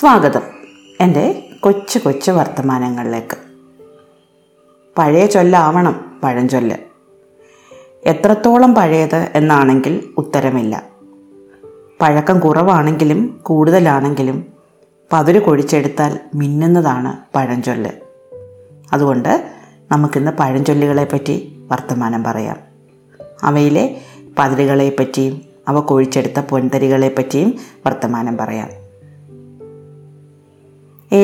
സ്വാഗതം എൻ്റെ കൊച്ചു വർത്തമാനങ്ങളിലേക്ക്. പഴയ ചൊല്ലാവണം പഴഞ്ചൊല്ല്, എത്രത്തോളം പഴയത് എന്നാണെങ്കിൽ ഉത്തരമില്ല. പഴക്കം കുറവാണെങ്കിലും കൂടുതലാണെങ്കിലും പതിര് കൊഴിച്ചെടുത്താൽ മിന്നുന്നതാണ് പഴഞ്ചൊല്ല്. അതുകൊണ്ട് നമുക്കിന്ന് പഴഞ്ചൊല്ലുകളെപ്പറ്റി വർത്തമാനം പറയാം. അവയിലെ പതിരുകളെപ്പറ്റിയും അവ കൊഴിച്ചെടുത്ത പൊൻതരികളെപ്പറ്റിയും വർത്തമാനം പറയാം.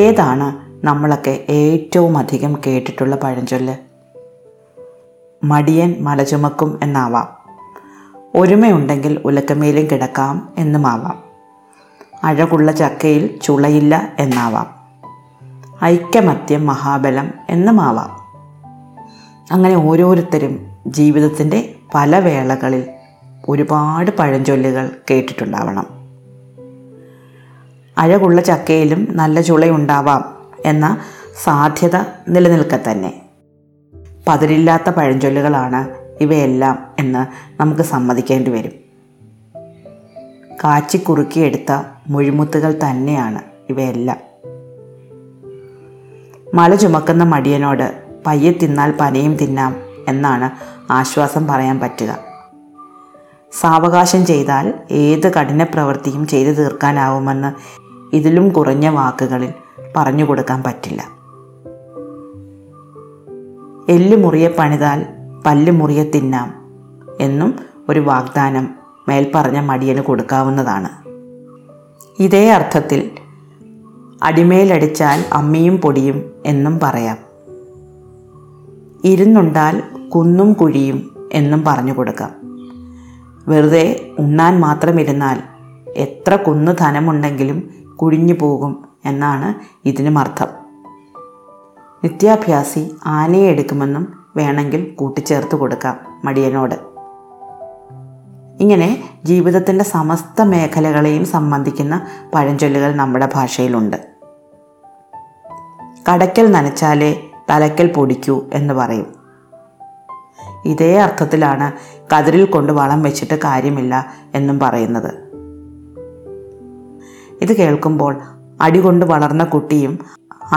ഏതാണ് നമ്മളൊക്കെ ഏറ്റവും അധികം കേട്ടിട്ടുള്ള പഴഞ്ചൊല്ല്? മടിയൻ മല ചുമക്കും എന്നാവാം, ഒരുമയുണ്ടെങ്കിൽ ഉലക്കമേലും കിടക്കാം എന്നുമാവാം, അഴകുള്ള ചക്കയിൽ ചുളയില്ല എന്നാവാം, ഐക്യമത്യം മഹാബലം എന്നുമാവാം. അങ്ങനെ ഓരോരുത്തരും ജീവിതത്തിൻ്റെ പല വേളകളിൽ ഒരുപാട് പഴഞ്ചൊല്ലുകൾ കേട്ടിട്ടുണ്ടാവണം. അഴകുള്ള ചക്കയിലും നല്ല ചുളയുണ്ടാവാം എന്ന സാധ്യത നിലനിൽക്കെ തന്നെ പതിരില്ലാത്ത പഴഞ്ചൊല്ലുകളാണ് ഇവയെല്ലാം എന്ന് നമുക്ക് സമ്മതിക്കേണ്ടി വരും. കാച്ചിക്കുറുക്കിയെടുത്ത മുഴുമുത്തുകൾ തന്നെയാണ് ഇവയെല്ലാം. മല ചുമക്കുന്ന മടിയനോട് പയ്യെ തിന്നാൽ പനയും തിന്നാം എന്നാണ് ആശ്വാസം പറയാൻ പറ്റുക. സാവകാശം ചെയ്താൽ ഏത് കഠിന പ്രവൃത്തിയും ചെയ്തു തീർക്കാനാവുമെന്ന് ഇതിലും കുറഞ്ഞ വാക്കുകളിൽ പറഞ്ഞു കൊടുക്കാൻ പറ്റില്ല. എല്ലുമുറിയെ പണിതാൽ പല്ലുമുറിയെ തിന്നാം എന്നും ഒരു വാഗ്ദാനം മേൽപ്പറഞ്ഞ മടിയന് കൊടുക്കാവുന്നതാണ്. ഇതേ അർത്ഥത്തിൽ അടിമേലടിച്ചാൽ അമ്മിയും പൊടിയും എന്നും പറയാം, ഇരുന്നുണ്ടാൽ കുന്നും കുഴിയും എന്നും പറഞ്ഞു കൊടുക്കാം. വെറുതെ ഉണ്ണാൻ മാത്രം ഇരുന്നാൽ എത്ര കുന്നു ധനമുണ്ടെങ്കിലും കുഴിഞ്ഞു പോകും എന്നാണ് ഇതിനും അർത്ഥം. നിത്യാഭ്യാസി ആനയെ എടുക്കുമെന്നും വേണമെങ്കിൽ കൂട്ടിച്ചേർത്ത് കൊടുക്കാം മടിയനോട്. ഇങ്ങനെ ജീവിതത്തിൻ്റെ സമസ്ത മേഖലകളെയും സംബന്ധിക്കുന്ന പഴഞ്ചൊല്ലുകൾ നമ്മുടെ ഭാഷയിലുണ്ട്. കടയ്ക്കൽ നനച്ചാലേ തലയ്ക്കൽ പൊടിക്കൂ എന്ന് പറയും. ഇതേ അർത്ഥത്തിലാണ് കതിരിൽ കൊണ്ട് വളം വെച്ചിട്ട് കാര്യമില്ല എന്നും പറയുന്നത്. ഇത് കേൾക്കുമ്പോൾ അടികൊണ്ട് വളർന്ന കുട്ടിയും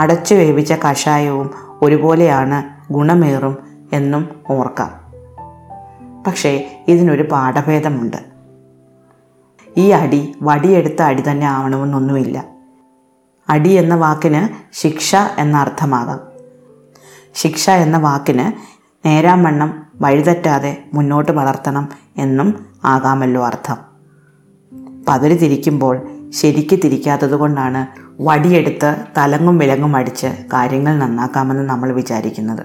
അടച്ചു വേവിച്ച കഷായവും ഒരുപോലെയാണ് ഗുണമേറും എന്നും ഓർക്കാം. പക്ഷേ ഇതിനൊരു പാഠഭേദമുണ്ട്. ഈ അടി വടിയെടുത്ത അടി തന്നെ ആവണമെന്നൊന്നുമില്ല. അടി എന്ന വാക്കിന് ശിക്ഷ എന്ന അർത്ഥമാകാം. ശിക്ഷ എന്ന വാക്കിന് നേരാവണ്ണം വഴിതെറ്റാതെ മുന്നോട്ട് വളർത്തണം എന്നും ആകാമല്ലോ അർത്ഥം. പതിര് തിരിക്കുമ്പോൾ ശരിക്ക് തിരിക്കാത്തത് കൊണ്ടാണ് വടിയെടുത്ത് തലങ്ങും വിലങ്ങും അടിച്ച് കാര്യങ്ങൾ നന്നാക്കാമെന്ന് നമ്മൾ വിചാരിക്കുന്നത്.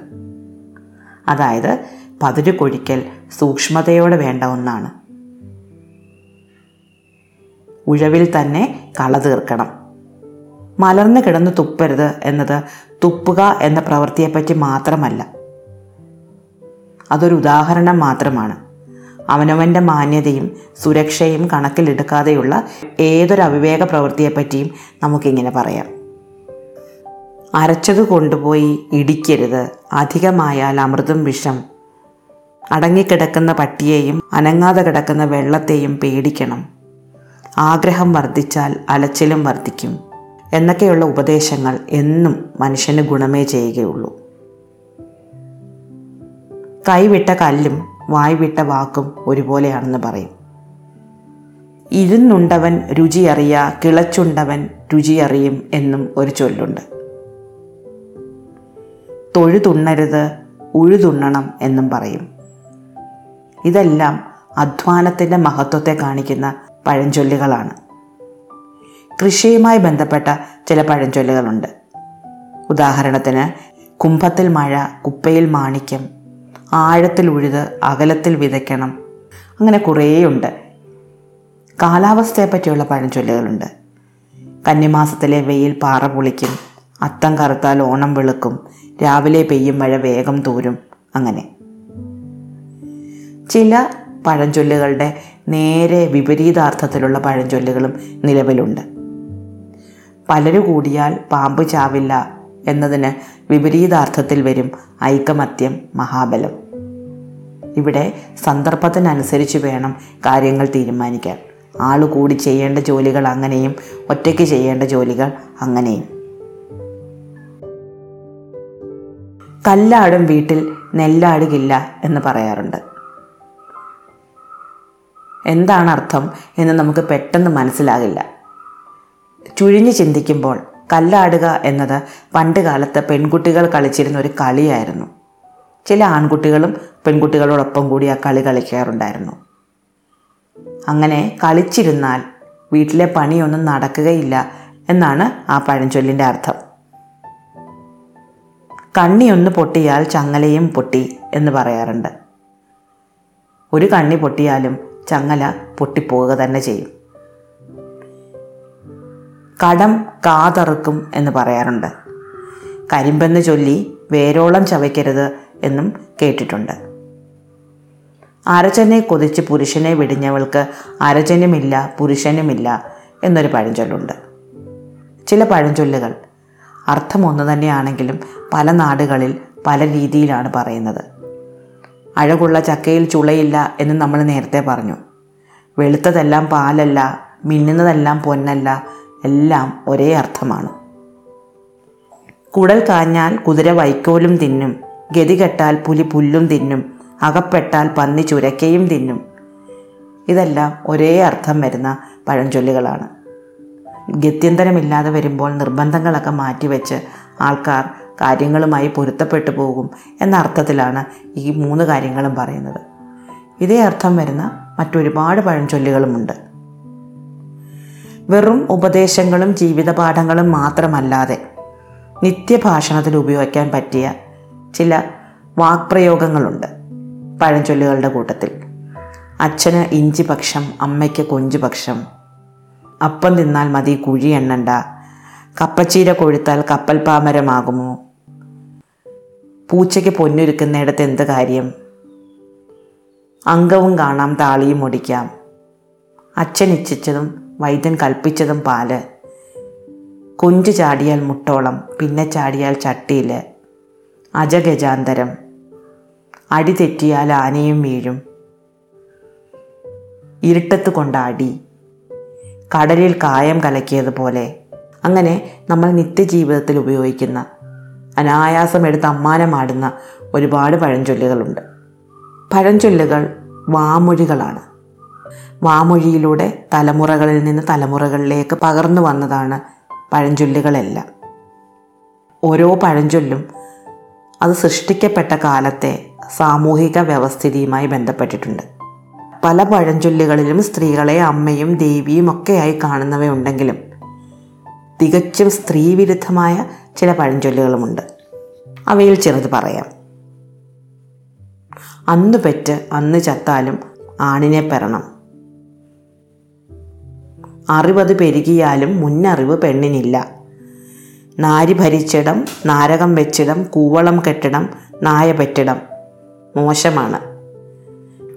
അതായത് പതിര് കൊഴിക്കൽ സൂക്ഷ്മതയോടെ വേണ്ട ഒന്നാണ്. ഉഴവിൽ തന്നെ കള തീർക്കണം. മലർന്നു കിടന്ന് തുപ്പരുത് എന്നത് തുപ്പുക എന്ന പ്രവൃത്തിയെപ്പറ്റി മാത്രമല്ല, അതൊരു ഉദാഹരണം മാത്രമാണ്. അവനവൻ്റെ മാന്യതയും സുരക്ഷയും കണക്കിലെടുക്കാതെയുള്ള ഏതൊരു അവിവേക പ്രവൃത്തിയെപ്പറ്റിയും നമുക്കിങ്ങനെ പറയാം. അരച്ചത് കൊണ്ടുപോയി ഇടിക്കരുത്, അധികമായാൽ അമൃതും വിഷം, അടങ്ങിക്കിടക്കുന്ന പട്ടിയെയും അനങ്ങാതെ കിടക്കുന്ന വെള്ളത്തെയും പേടിക്കണം, ആഗ്രഹം വർദ്ധിച്ചാൽ അലച്ചിലും വർദ്ധിക്കും എന്നൊക്കെയുള്ള ഉപദേശങ്ങൾ എന്നും മനുഷ്യന് ഗുണമേ ചെയ്യുകയുള്ളൂ. കൈവിട്ട കല്ലും വായ്വിട്ട വാക്കും ഒരുപോലെയാണെന്ന് പറയും. ഇരുന്നുണ്ടവൻ രുചിയറിയ കിളച്ചുണ്ടവൻ രുചിയറിയും എന്നും ഒരു ചൊല്ലുണ്ട്. തൊഴുതുണ്ണരുത് ഉഴുതുണ്ണണം എന്നും പറയും. ഇതെല്ലാം അധ്വാനത്തിൻ്റെ മഹത്വത്തെ കാണിക്കുന്ന പഴഞ്ചൊല്ലുകളാണ്. കൃഷിയുമായി ബന്ധപ്പെട്ട ചില പഴഞ്ചൊല്ലുകളുണ്ട്. ഉദാഹരണത്തിന് കുംഭത്തിൽ മഴ കുപ്പയിൽ മാണിക്യം, ആഴത്തിൽ ഉഴുത് അകലത്തിൽ വിതയ്ക്കണം, അങ്ങനെ കുറേയുണ്ട്. കാലാവസ്ഥയെ പറ്റിയുള്ള പഴഞ്ചൊല്ലുകളുണ്ട്. കന്നിമാസത്തിലെ വെയിൽ പാറ പൊളിക്കും, അത്തം കറുത്താൽ ഓണം വെളുക്കും, രാവിലെ പെയ്യും മഴ വേഗം തോരും. അങ്ങനെ ചില പഴഞ്ചൊല്ലുകളുടെ നേരെ വിപരീതാർത്ഥത്തിലുള്ള പഴഞ്ചൊല്ലുകളും നിലവിലുണ്ട്. പലരു കൂടിയാൽ പാമ്പ് ചാവില്ല എന്നതിന് വിപരീതാർത്ഥത്തിൽ വരും ഐക്യമത്യം മഹാബലം. ഇവിടെ സന്ദർഭത്തിനനുസരിച്ച് വേണം കാര്യങ്ങൾ തീരുമാനിക്കാൻ. ആൾ കൂടി ചെയ്യേണ്ട ജോലികൾ അങ്ങനെയും ഒറ്റയ്ക്ക് ചെയ്യേണ്ട ജോലികൾ അങ്ങനെയും. കല്ലാടും വീട്ടിൽ നെല്ലാടുകില്ല എന്ന് പറയാറുണ്ട്. എന്താണ് അർത്ഥം എന്ന് നമുക്ക് പെട്ടെന്ന് മനസ്സിലാകില്ല. ചുഴിഞ്ഞ് ചിന്തിക്കുമ്പോൾ കല്ലാടുക എന്നത് പണ്ട് കാലത്ത് പെൺകുട്ടികൾ കളിച്ചിരുന്ന ഒരു കളിയായിരുന്നു. ചില ആൺകുട്ടികളും പെൺകുട്ടികളോടൊപ്പം കൂടി ആ കളി കളിക്കാറുണ്ടായിരുന്നു. അങ്ങനെ കളിച്ചിരുന്നാൽ വീട്ടിലെ പണിയൊന്നും നടക്കുകയില്ല എന്നാണ് ആ പഴഞ്ചൊല്ലിൻ്റെ അർത്ഥം. കണ്ണിയൊന്ന് പൊട്ടിയാൽ ചങ്ങലയും പൊട്ടി എന്ന് പറയാറുണ്ട്. ഒരു കണ്ണി പൊട്ടിയാലും ചങ്ങല പൊട്ടിപ്പോവുക തന്നെ ചെയ്യും. കടം കാതറുക്കും എന്ന് പറയാറുണ്ട്. കരിമ്പെന്ന് ചൊല്ലി വേരോളം ചവയ്ക്കരുത് എന്നും കേട്ടിട്ടുണ്ട്. അരച്ചനെ കൊതിച്ച് പുരുഷനെ വെടിഞ്ഞവൾക്ക് അരച്ചനുമില്ല പുരുഷനുമില്ല എന്നൊരു പഴഞ്ചൊല്ലുണ്ട്. ചില പഴഞ്ചൊല്ലുകൾ അർത്ഥം ഒന്ന് തന്നെയാണെങ്കിലും പല നാടുകളിൽ പല രീതിയിലാണ് പറയുന്നത്. അഴകുള്ള ചക്കയിൽ ചുളയില്ല എന്ന് നമ്മൾ നേരത്തെ പറഞ്ഞു. വെളുത്തതെല്ലാം പാലല്ല, മിന്നുന്നതെല്ലാം പൊന്നല്ല, എല്ലാം ഒരേ അർത്ഥമാണ്. കുടൽ കാഞ്ഞാൽ കുതിര വൈക്കോലും തിന്നും, ഗതികെട്ടാൽ പുലി പുല്ലും തിന്നും, അകപ്പെട്ടാൽ പന്നി ചുരക്കയും തിന്നും. ഇതെല്ലാം ഒരേ അർത്ഥം വരുന്ന പഴഞ്ചൊല്ലുകളാണ്. ഗത്യന്തരമില്ലാതെ വരുമ്പോൾ നിർബന്ധങ്ങളൊക്കെ മാറ്റിവെച്ച് ആൾക്കാർ കാര്യങ്ങളുമായി പൊരുത്തപ്പെട്ടു പോകും എന്ന അർത്ഥത്തിലാണ് ഈ മൂന്ന് കാര്യങ്ങളും പറയുന്നത്. ഇതേ അർത്ഥം വരുന്ന മറ്റൊരുപാട് പഴഞ്ചൊല്ലുകളുമുണ്ട്. വെറും ഉപദേശങ്ങളും ജീവിതപാഠങ്ങളും മാത്രമല്ലാതെ നിത്യഭാഷണത്തിൽ ഉപയോഗിക്കാൻ പറ്റിയ ചില വാക്പ്രയോഗങ്ങളുണ്ട് പഴഞ്ചൊല്ലുകളുടെ കൂട്ടത്തിൽ. അച്ഛന് ഇഞ്ചി പക്ഷം, അമ്മയ്ക്ക് കൊഞ്ചു പക്ഷം, അപ്പം തിന്നാൽ മതി കുഴി എണ്ണണ്ട, കപ്പച്ചീര കൊഴുത്താൽ കപ്പൽ പാമരമാകുമോ, പൂച്ചയ്ക്ക് പൊന്നൊരുക്കുന്നിടത്ത് എന്ത് കാര്യം, അംഗവും കാണാം താളിയും ഒടിക്കാം, അച്ഛൻ ഇച്ഛിച്ചതും വൈദ്യൻ കൽപ്പിച്ചതും പാല്, കൊഞ്ചു ചാടിയാൽ മുട്ടോളം പിന്നെ ചാടിയാൽ ചട്ടിയിൽ, അജഗജാന്തരം, അടി തെറ്റിയാൽ ആനയും വീഴും, ഇരുട്ടത്ത് കൊണ്ട അടി, കടലിൽ കായം കലക്കിയതുപോലെ. അങ്ങനെ നമ്മൾ നിത്യജീവിതത്തിൽ ഉപയോഗിക്കുന്ന അനായാസം എടുത്ത് അമ്മാനമാടുന്ന ഒരുപാട് പഴഞ്ചൊല്ലുകളുണ്ട്. പഴഞ്ചൊല്ലുകൾ വാമൊഴികളാണ്. വാമൊഴിയിലൂടെ തലമുറകളിൽ നിന്ന് തലമുറകളിലേക്ക് പകർന്നു വന്നതാണ് പഴഞ്ചൊല്ലുകളെല്ലാം. ഓരോ പഴഞ്ചൊല്ലും അത് സൃഷ്ടിക്കപ്പെട്ട കാലത്തെ സാമൂഹിക വ്യവസ്ഥിതിയുമായി ബന്ധപ്പെട്ടിട്ടുണ്ട്. പല പഴഞ്ചൊല്ലുകളിലും സ്ത്രീകളെ അമ്മയും ദേവിയും ഒക്കെയായി കാണുന്നവയുണ്ടെങ്കിലും തികച്ചും സ്ത്രീവിരുദ്ധമായ ചില പഴഞ്ചൊല്ലുകളുമുണ്ട്. അവയിൽ ചിലത് പറയാം. അന്ന് പെറ്റ് അന്ന് ചത്താലും ആണിനെ പെറണം, അറിവത് പെരുകിയാലും മുന്നറിവ് പെണ്ണിനില്ല, നാരി ഭരിച്ചിടം നാരകം വെച്ചിടം കൂവളം കെട്ടിടം നായ പെറ്റിടം മോശമാണ്,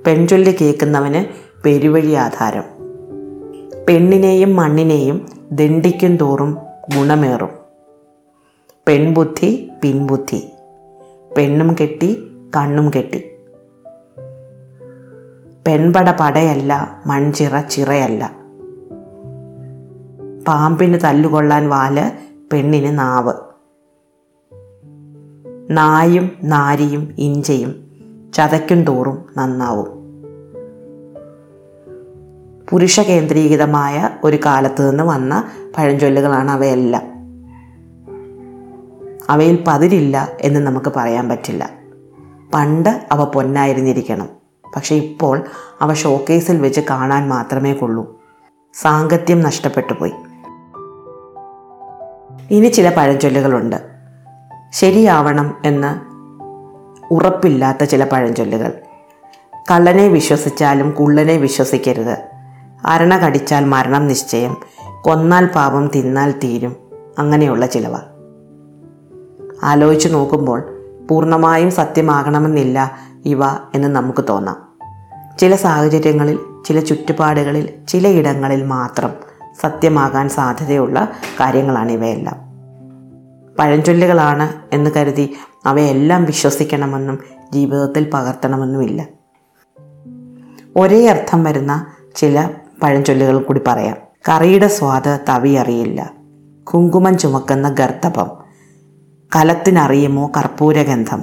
പെൺചൊല്ലി കേൾക്കുന്നവന് പെരുവഴി ആധാരം, പെണ്ണിനെയും മണ്ണിനെയും ദണ്ഡിക്കും തോറും ഗുണമേറും, പെൺബുദ്ധി പിൻബുദ്ധി, പെണ്ണും കെട്ടി കണ്ണും കെട്ടി, പെൺപട പടയല്ല മൺചിറ ചിറയല്ല, പാമ്പിന് തല്ലുകൊള്ളാൻ വാല് പെണ്ണിന് നാവ്, നായും നാരിയും ഇഞ്ചയും ചതയ്ക്കും തോറും നന്നാവും. പുരുഷ കേന്ദ്രീകൃതമായ ഒരു കാലത്ത് നിന്ന് വന്ന പഴഞ്ചൊല്ലുകളാണ് അവയെല്ലാം. അവയിൽ പതിരില്ല എന്ന് നമുക്ക് പറയാൻ പറ്റില്ല. പണ്ട് അവ പൊന്നായിരുന്നിരിക്കണം, പക്ഷെ ഇപ്പോൾ അവ ഷോക്കേസിൽ വെച്ച് കാണാൻ മാത്രമേ കൊള്ളൂ. സാങ്കത്യം നഷ്ടപ്പെട്ടു പോയി. ഇനി ചില പഴഞ്ചൊല്ലുകളുണ്ട് ശരിയാവണം എന്ന് ഉറപ്പില്ലാത്ത ചില പഴഞ്ചൊല്ലുകൾ. കള്ളനെ വിശ്വസിച്ചാലും കുള്ളനെ വിശ്വസിക്കരുത്, അരണ കടിച്ചാൽ മരണം നിശ്ചയം, കൊന്നാൽ പാപം തിന്നാൽ തീരും, അങ്ങനെയുള്ള ചിലവ. ആലോചിച്ച് നോക്കുമ്പോൾ പൂർണ്ണമായും സത്യമാകണമെന്നില്ല ഇവ എന്ന് നമുക്ക് തോന്നാം. ചില സാഹചര്യങ്ങളിൽ, ചില ചുറ്റുപാടുകളിൽ, ചിലയിടങ്ങളിൽ മാത്രം സത്യമാകാൻ സാധ്യതയുള്ള കാര്യങ്ങളാണ് ഇവയെല്ലാം. പഴഞ്ചൊല്ലുകളാണ് എന്ന് കരുതി അവയെല്ലാം വിശ്വസിക്കണമെന്നും ജീവിതത്തിൽ പകർത്തണമെന്നുമില്ല. ഒരേ അർത്ഥം വരുന്ന ചില പഴഞ്ചൊല്ലുകൾ കൂടി പറയാം. കറിയുടെ സ്വാദ് തവി അറിയില്ല, കുങ്കുമം ചുമക്കുന്ന ഗർത്തപം, കലത്തിനറിയുമോ കർപ്പൂരഗന്ധം.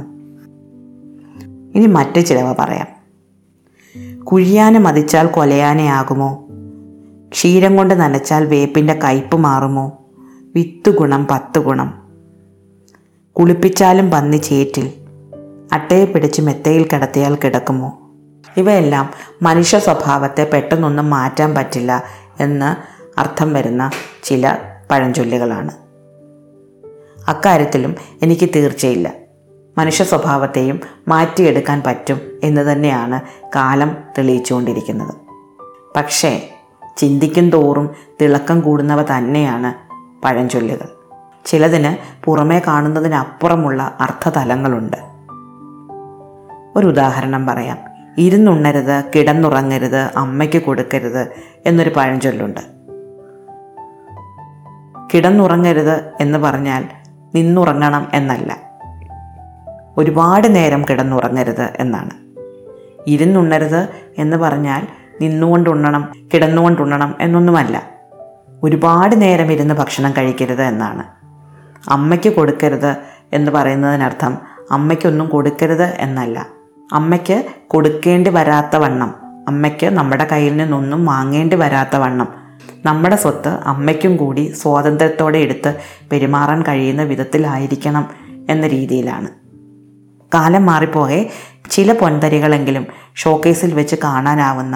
ഇനി മറ്റു ചിലവ പറയാം. കുഴിയാനെ മതിച്ചാൽ കൊലയാനയാകുമോ, ക്ഷീരം കൊണ്ട് നനച്ചാൽ വേപ്പിൻ്റെ കയ്പ് മാറുമോ, വിത്തുഗുണം 10 ഗുണം, കുളിപ്പിച്ചാലും പന്നി ചേറ്റിൽ, അട്ടയെ പിടിച്ച് മെത്തയിൽ കിടത്തിയാൽ കിടക്കുമോ. ഇവയെല്ലാം മനുഷ്യ സ്വഭാവത്തെ പെട്ടെന്നൊന്നും മാറ്റാൻ പറ്റില്ല എന്ന് അർത്ഥം വരുന്ന ചില പഴഞ്ചൊല്ലുകളാണ്. അക്കാര്യത്തിലും എനിക്ക് തീർച്ചയില്ല. മനുഷ്യ സ്വഭാവത്തെയും മാറ്റിയെടുക്കാൻ പറ്റും എന്ന് തന്നെയാണ് കാലം തെളിയിച്ചുകൊണ്ടിരിക്കുന്നത്. പക്ഷേ ചിന്തിക്കും തോറും തിളക്കം കൂടുന്നവ തന്നെയാണ് പഴഞ്ചൊല്ലുകൾ. ചിലതിന് പുറമേ കാണുന്നതിനപ്പുറമുള്ള അർത്ഥതലങ്ങളുണ്ട്. ഒരു ഉദാഹരണം പറയാം. ഇരുന്നുണ്ണരുത്, കിടന്നുറങ്ങരുത്, അമ്മയ്ക്ക് കൊടുക്കരുത് എന്നൊരു പഴഞ്ചൊല്ലുണ്ട്. കിടന്നുറങ്ങരുത് എന്ന് പറഞ്ഞാൽ നിന്നുറങ്ങണം എന്നല്ല, ഒരുപാട് നേരം കിടന്നുറങ്ങരുത് എന്നാണ്. ഇരുന്നുണ്ണരുത് എന്ന് പറഞ്ഞാൽ നിന്നുകൊണ്ടുണ്ണണം, കിടന്നുകൊണ്ടുണ്ണണം എന്നൊന്നുമല്ല, ഒരുപാട് നേരം ഇരുന്ന് ഭക്ഷണം കഴിക്കരുത് എന്നാണ്. അമ്മയ്ക്ക് കൊടുക്കരുത് എന്ന് പറയുന്നതിനർത്ഥം അമ്മയ്ക്കൊന്നും കൊടുക്കരുത് എന്നല്ല, അമ്മയ്ക്ക് കൊടുക്കേണ്ടി വരാത്ത വണ്ണം, അമ്മയ്ക്ക് നമ്മുടെ കയ്യിൽ നിന്നൊന്നും വാങ്ങേണ്ടി വരാത്ത വണ്ണം നമ്മുടെ സ്വത്ത് അമ്മയ്ക്കും കൂടി സ്വാതന്ത്ര്യത്തോടെ എടുത്ത് പെരുമാറാൻ കഴിയുന്ന വിധത്തിലായിരിക്കണം എന്ന രീതിയിലാണ്. കാലം മാറിപ്പോകെ ചില പൊൻതരികളെങ്കിലും ഷോക്കേസിൽ വെച്ച് കാണാനാവുന്ന,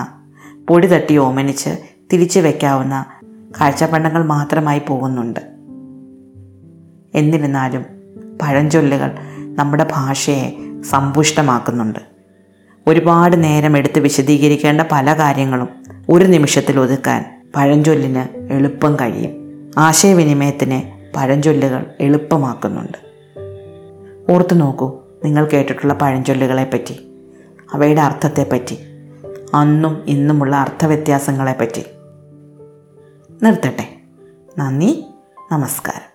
പൊടി തട്ടി ഓമനിച്ച് തിരിച്ചു വയ്ക്കാവുന്ന കാഴ്ചപ്പണ്ടങ്ങൾ മാത്രമായി പോകുന്നുണ്ട്. എന്നിരുന്നാലും പഴഞ്ചൊല്ലുകൾ നമ്മുടെ ഭാഷയെ സമ്പുഷ്ടമാക്കുന്നുണ്ട്. ഒരുപാട് നേരം എടുത്ത് വിശദീകരിക്കേണ്ട പല കാര്യങ്ങളും ഒരു നിമിഷത്തിൽ ഒതുക്കാൻ പഴഞ്ചൊല്ലിന് എളുപ്പം കഴിയും. ആശയവിനിമയത്തിന് പഴഞ്ചൊല്ലുകൾ എളുപ്പമാക്കുന്നുണ്ട്. ഓർത്തു നോക്കൂ നിങ്ങൾ കേട്ടിട്ടുള്ള പഴഞ്ചൊല്ലുകളെപ്പറ്റി, അവയുടെ അർത്ഥത്തെപ്പറ്റി, അന്നും ഇന്നുമുള്ള അർത്ഥവ്യത്യാസങ്ങളെപ്പറ്റി. നിർത്തട്ടെ. നന്ദി, നമസ്കാരം.